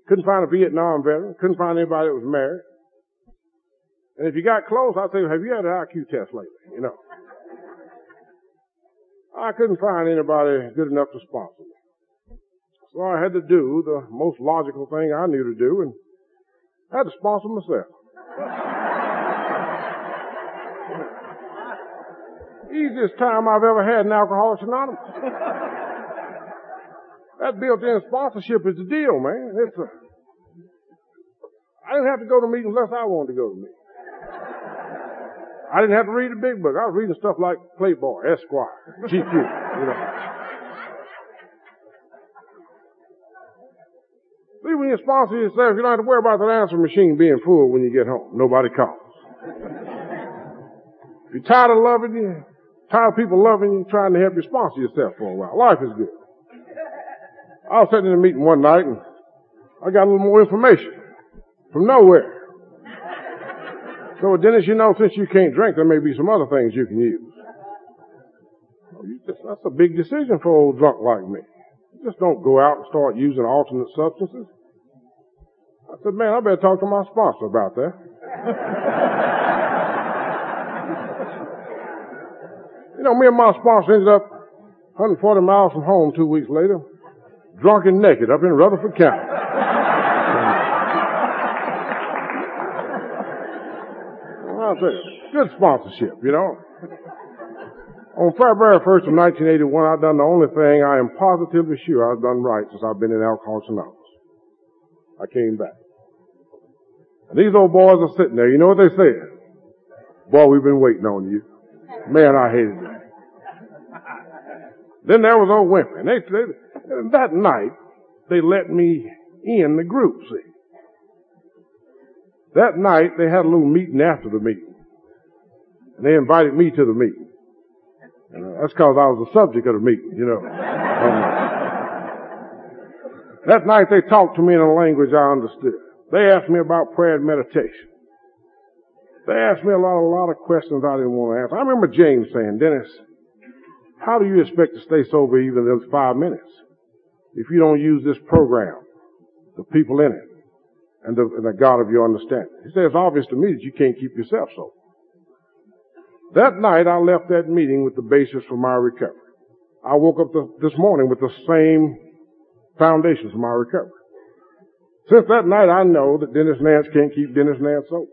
Couldn't find a Vietnam veteran. Couldn't find anybody that was married. And if you got close, I'd say, have you had an I Q test lately? You know. I couldn't find anybody good enough to sponsor me. So I had to do the most logical thing I knew to do, and I had to sponsor myself. Easiest time I've ever had in Alcoholics Anonymous. That built-in sponsorship is the deal, man. It's a, I didn't have to go to meetings unless I wanted to go to meetings. I didn't have to read the big book. I was reading stuff like Playboy, Esquire, G Q, you know. See, when you sponsor yourself, you don't have to worry about that answer machine being full when you get home. Nobody calls. If you're tired of loving you, tired of people loving you, trying to help you sponsor yourself for a while. Life is good. I was sitting in a meeting one night, and I got a little more information from nowhere. So, Dennis, you know, since you can't drink, there may be some other things you can use. That's a big decision for an old drunk like me. Just don't go out and start using alternate substances. I said, man, I better talk to my sponsor about that. You know, me and my sponsor ended up one hundred forty miles from home two weeks later, drunk and naked up in Rutherford County. I'll tell you, good sponsorship, you know. On February first of nineteen eighty-one, I've done the only thing I am positively sure I've done right since I've been in Alcoholics Anonymous. I came back. And these old boys are sitting there. You know what they said? Boy, we've been waiting on you. Man, I hated that. Then there was old Wimpy. And they, they, that night, they let me in the group, see. That night, they had a little meeting after the meeting. And they invited me to the meeting. And that's because I was the subject of the meeting, you know. That night they talked to me in a language I understood. They asked me about prayer and meditation. They asked me a lot, a lot of questions I didn't want to answer. I remember James saying, Dennis, how do you expect to stay sober even those five minutes if you don't use this program, the people in it, and the, and the God of your understanding? He said, it's obvious to me that you can't keep yourself sober. That night, I left that meeting with the basis for my recovery. I woke up the, this morning with the same foundation for my recovery. Since that night, I know that Dennis Nance can't keep Dennis Nance sober.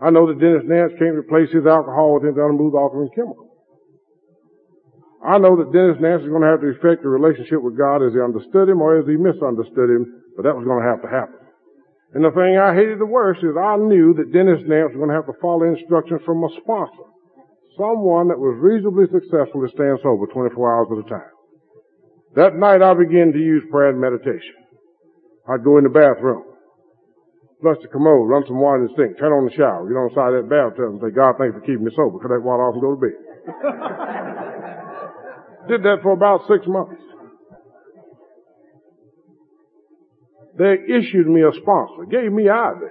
I know that Dennis Nance can't replace his alcohol with his unmoved offering chemical. I know that Dennis Nance is going to have to affect the relationship with God as he understood him or as he misunderstood him, but that was going to have to happen. And the thing I hated the worst is I knew that Dennis Nance was going to have to follow instructions from a sponsor, someone that was reasonably successful to stand sober twenty-four hours at a time. That night I began to use prayer and meditation. I'd go in the bathroom, flush the commode, run some water in the sink, turn on the shower, get on the side of that bathtub and say, God, thanks for keeping me sober. Cut that water off and go to bed. Did that for about six months. They issued me a sponsor, gave me Ivy.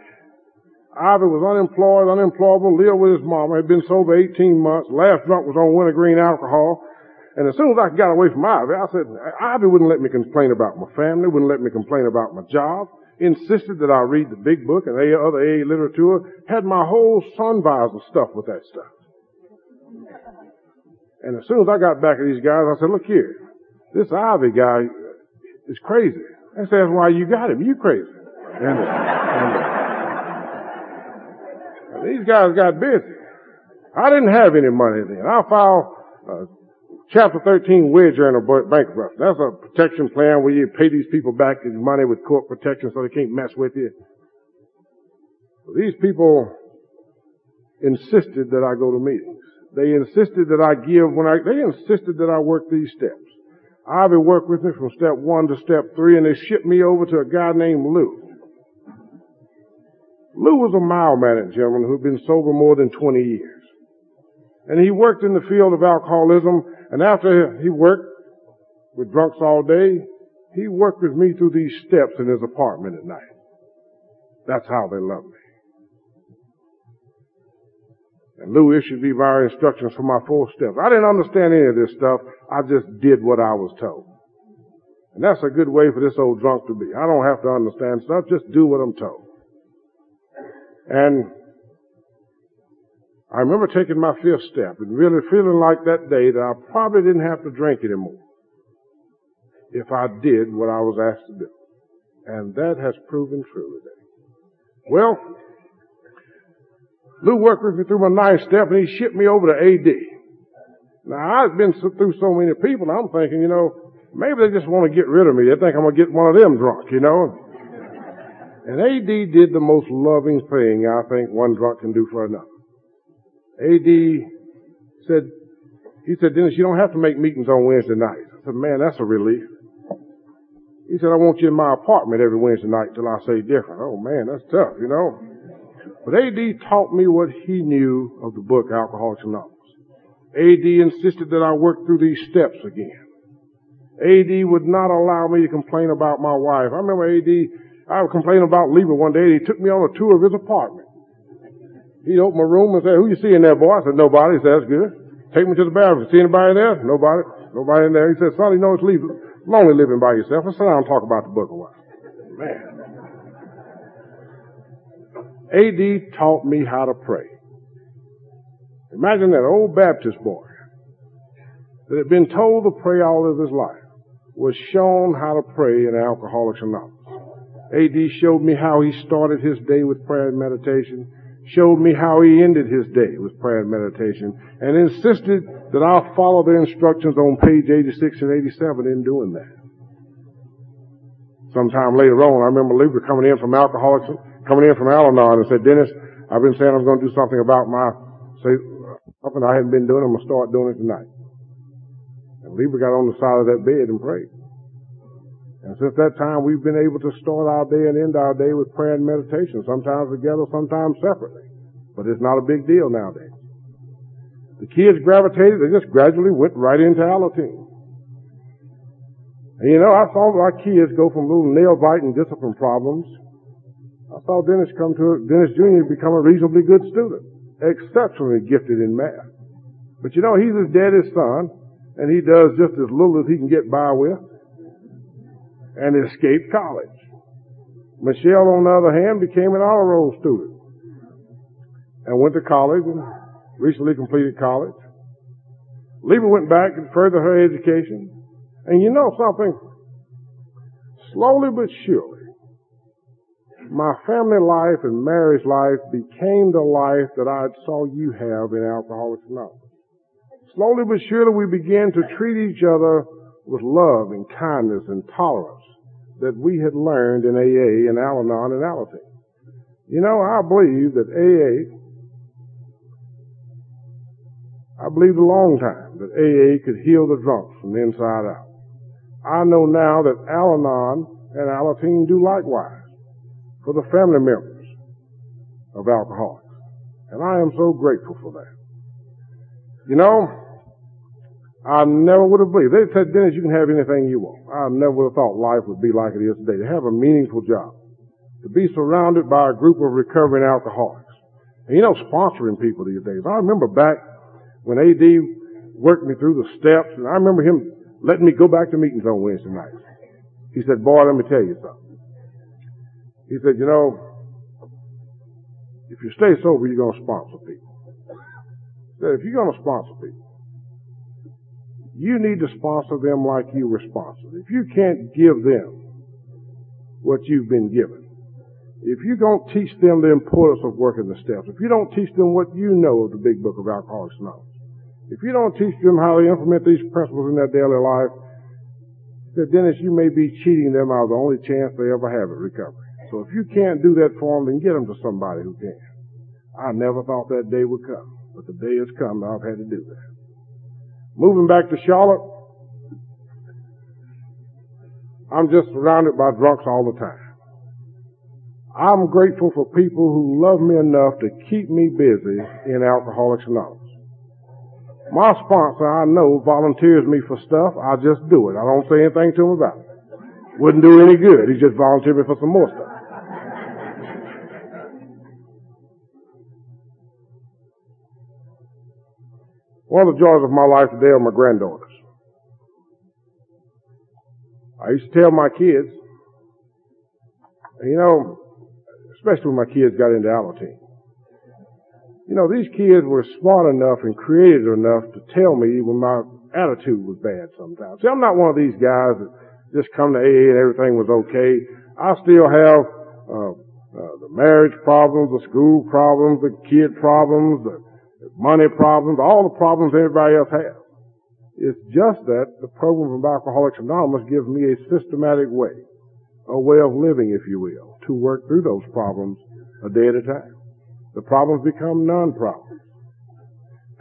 Ivy was unemployed, unemployable, lived with his mama, had been sober eighteen months, last drunk was on wintergreen alcohol. And as soon as I got away from Ivy, I said, Ivy wouldn't let me complain about my family, wouldn't let me complain about my job, insisted that I read the big book and other A A literature, had my whole sun visor stuff with that stuff. And as soon as I got back at these guys, I said, look here, this Ivy guy is crazy. I said, why you got him? You crazy. And, and, and these guys got busy. I didn't have any money then. I filed uh, Chapter thirteen Wage Earner Bankruptcy. That's a protection plan where you pay these people back their money with court protection so they can't mess with you. These people insisted that I go to meetings. They insisted that I give when I, they insisted that I work these steps. Ivy worked with me from step one to step three, and they shipped me over to a guy named Lou. Lou was a mild-mannered gentleman who'd been sober more than twenty years. And he worked in the field of alcoholism, and after he worked with drunks all day, he worked with me through these steps in his apartment at night. That's how they loved me. And Lou issued me my instructions for my four steps. I didn't understand any of this stuff. I just did what I was told. And that's a good way for this old drunk to be. I don't have to understand stuff. Just do what I'm told. And I remember taking my fifth step and really feeling like that day that I probably didn't have to drink anymore if I did what I was asked to do. And that has proven true today. Well, Lou worked with me through my ninth step, and he shipped me over to A D. Now, I've been through so many people, I'm thinking, you know, maybe they just want to get rid of me. They think I'm going to get one of them drunk, you know. And A D did the most loving thing I think one drunk can do for another. A D said, he said, Dennis, you don't have to make meetings on Wednesday nights. I said, man, that's a relief. He said, I want you in my apartment every Wednesday night till I say different. Oh, man, that's tough, you know. But A D taught me what he knew of the book Alcoholics Anonymous. A D insisted that I work through these steps again. A D would not allow me to complain about my wife. I remember A D, I would complain about Leva one day, and he took me on a tour of his apartment. He'd open my room and say, "Who you see in there, boy?" I said, "Nobody." He said, "That's good. Take me to the bathroom. See anybody in there?" "Nobody. Nobody in there." He said, "Sonny, you know it's Leva. Lonely living by yourself. Let's sit down and talk about the book a while." Man. A D taught me how to pray. Imagine that old Baptist boy that had been told to pray all of his life was shown how to pray in Alcoholics Anonymous. A D showed me how he started his day with prayer and meditation, showed me how he ended his day with prayer and meditation, and insisted that I'll follow the instructions on page eighty-six and eighty-seven in doing that. Sometime later on, I remember Luca coming in from Alcoholics, coming in from Al-Anon and said, "Dennis, I've been saying I'm going to do something about my Say, something I hadn't been doing, I'm going to start doing it tonight." And Lieber got on the side of that bed and prayed. And since that time, we've been able to start our day and end our day with prayer and meditation, sometimes together, sometimes separately. But it's not a big deal nowadays. The kids gravitated, they just gradually went right into Alateen. And you know, I saw our kids go from little nail-biting discipline problems. I saw Dennis come to, Dennis Junior become a reasonably good student. Exceptionally gifted in math. But you know, he's as dead as son, and he does just as little as he can get by with, and escaped college. Michelle, on the other hand, became an honor roll student, and went to college, and recently completed college. Leva went back and furthered her education, and you know something? Slowly but surely, my family life and marriage life became the life that I saw you have in Alcoholics Anonymous. Slowly but surely we began to treat each other with love and kindness and tolerance that we had learned in A A and Al-Anon and Alateen. You know, I believe that A A, I believed a long time that A A could heal the drunk from the inside out. I know now that Al-Anon and Alateen do likewise for the family members of alcoholics. And I am so grateful for that. You know, I never would have believed. They said, "Dennis, you can have anything you want." I never would have thought life would be like it is today. To have a meaningful job. To be surrounded by a group of recovering alcoholics. And you know, sponsoring people these days. I remember back when A D worked me through the steps, and I remember him letting me go back to meetings on Wednesday nights. He said, "Boy, let me tell you something." He said, "You know, if you stay sober, you're going to sponsor people." He said, "If you're going to sponsor people, you need to sponsor them like you were sponsored. If you can't give them what you've been given, if you don't teach them the importance of working the steps, if you don't teach them what you know of the big book of Alcoholics Anonymous, if you don't teach them how to implement these principles in their daily life," he said, "Dennis, you may be cheating them out of the only chance they ever have at recovery. So if you can't do that for them, then get them to somebody who can." I never thought that day would come, but the day has come that I've had to do that. Moving back to Charlotte, I'm just surrounded by drunks all the time. I'm grateful for people who love me enough to keep me busy in Alcoholics Anonymous. My sponsor, I know, volunteers me for stuff. I just do it. I don't say anything to him about it. Wouldn't do any good. He just volunteered me for some more stuff. One of the joys of my life today are my granddaughters. I used to tell my kids, and you know, especially when my kids got into Alateen, you know, these kids were smart enough and creative enough to tell me when my attitude was bad sometimes. See, I'm not one of these guys that just come to A A and everything was okay. I still have uh, uh, the marriage problems, the school problems, the kid problems, the money problems, all the problems everybody else has. It's just that the program of Alcoholics Anonymous gives me a systematic way, a way of living, if you will, to work through those problems a day at a time. The problems become non-problems.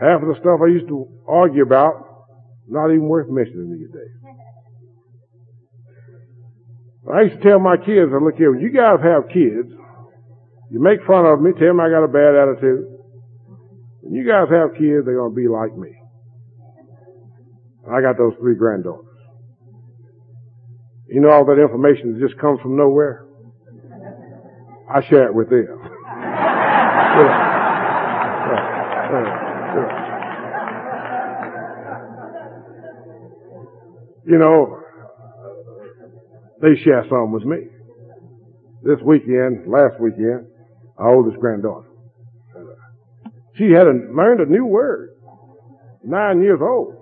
Half of the stuff I used to argue about, not even worth mentioning these days. I used to tell my kids, I look here, when you guys have kids, You make fun of me, tell me I got a bad attitude. When you guys have kids, they're going to be like me. I got those three granddaughters. You know, all that information just comes from nowhere. I share it with them. yeah. Yeah. Yeah. You know, they share some with me. This weekend, last weekend, our oldest granddaughter, she had a, learned a new word. Nine years old,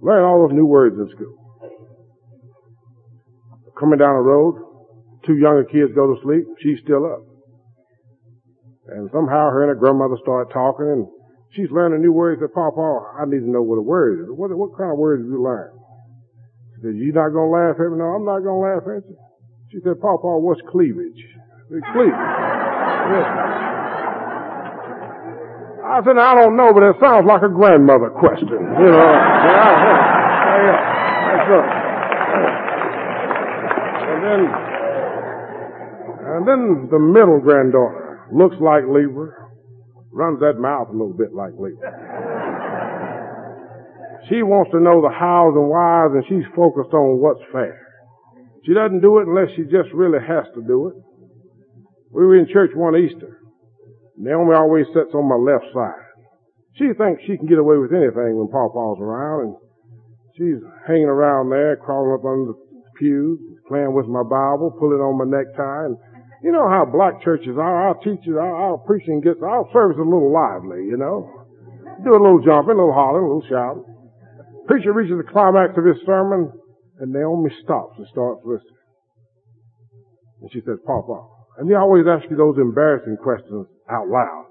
learned all those new words in school. Coming down the road, two younger kids go to sleep. She's still up, and somehow her and her grandmother start talking, and she's learning new words. That Papa, I need to know what a word is. What, what kind of words did you learn? She said, you're not going to laugh at me? No, I'm not going to laugh at you. She said, Pawpaw, what's cleavage? I said, cleavage. Yeah. I said, I don't know, but it sounds like a grandmother question. You know. And then, and then the middle granddaughter looks like Libra, runs that mouth a little bit like Libra. She wants to know the hows and whys, and she's focused on what's fair. She doesn't do it unless she just really has to do it. We were in church one Easter. Naomi always sits on my left side. She thinks she can get away with anything when Pawpaw's around, and she's hanging around there, crawling up under the pews, playing with my Bible, pulling on my necktie. And you know how black churches are. Our teachers, our, our preaching gets, our service is a little lively, you know. Do a little jumping, a little hollering, a little shouting. Preacher reaches the climax of his sermon, and Naomi stops and starts listening. And she says, Pawpaw. And he always asks you those embarrassing questions out loud.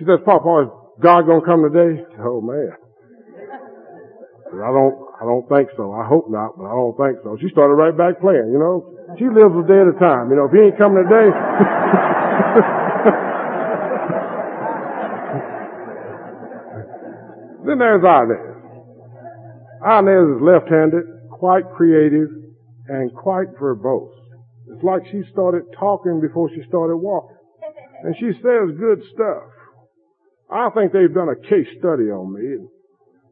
She says, Pawpaw, is God going to come today? Oh, man. I don't, I don't think so. I hope not, but I don't think so. She started right back playing, you know. She lives a day at a time. You know, if he ain't coming today. Then there's Inez. Inez is left-handed, quite creative, and quite verbose. It's like she started talking before she started walking. And she says good stuff. I think they've done a case study on me. And,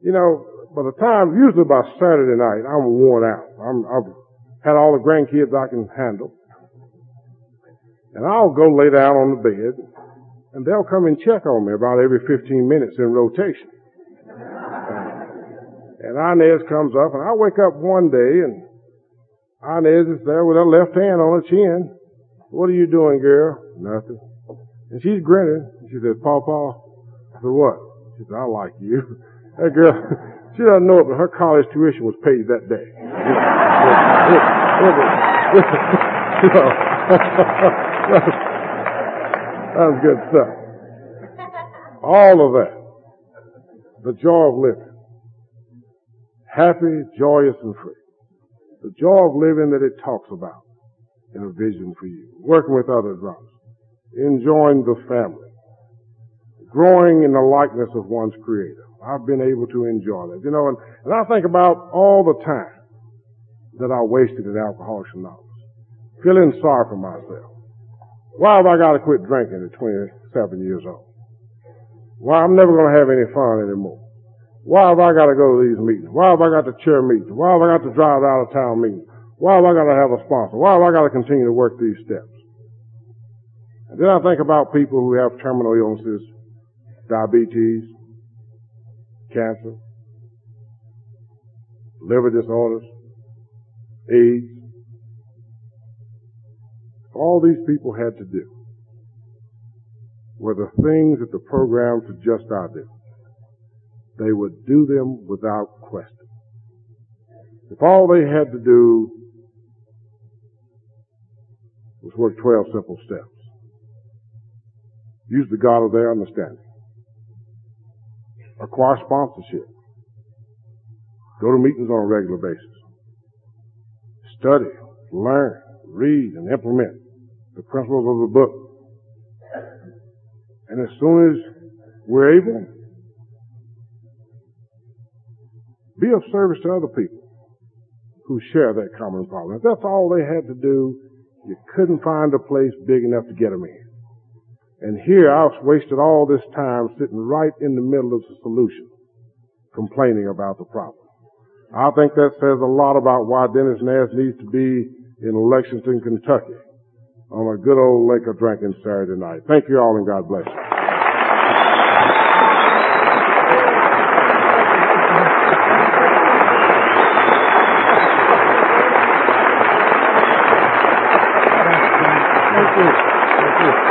you know, by the time, usually by Saturday night, I'm worn out. I'm, I've had all the grandkids I can handle. And I'll go lay down on the bed, and they'll come and check on me about every fifteen minutes in rotation. And Inez comes up, and I wake up one day, and Inez is there with her left hand on her chin. What are you doing, girl? Nothing. And she's grinning. She says, Pawpaw. I said, what? She said, I like you. That girl, she doesn't know it, but her college tuition was paid that day. That was good stuff. All of that. The joy of living. Happy, joyous, and free. The joy of living that it talks about in a vision for you. Working with other brothers. Enjoying the family. Growing in the likeness of one's Creator. I've been able to enjoy that. You know, and, and I think about all the time that I wasted in Alcoholics Anonymous. Feeling sorry for myself. Why have I got to quit drinking at twenty-seven years old? Why, I'm never going to have any fun anymore. Why have I got to go to these meetings? Why have I got to chair meetings? Why have I got to drive out of town meetings? Why have I got to have a sponsor? Why have I got to continue to work these steps? And then I think about people who have terminal illnesses, diabetes, cancer, liver disorders, AIDS. All these people had to do were the things that the program suggests I do. They would do them without question. If all they had to do was work twelve simple steps, use the God of their understanding, acquire sponsorship, go to meetings on a regular basis, study, learn, read, and implement the principles of the book. And as soon as we're able, be of service to other people who share that common problem. If that's all they had to do, you couldn't find a place big enough to get them in. And here I was wasted all this time sitting right in the middle of the solution, complaining about the problem. I think that says a lot about why Dennis Nash needs to be in Lexington, Kentucky, on a good old liquor drinking Saturday night. Thank you all, and God bless you. Thank you. Thank you.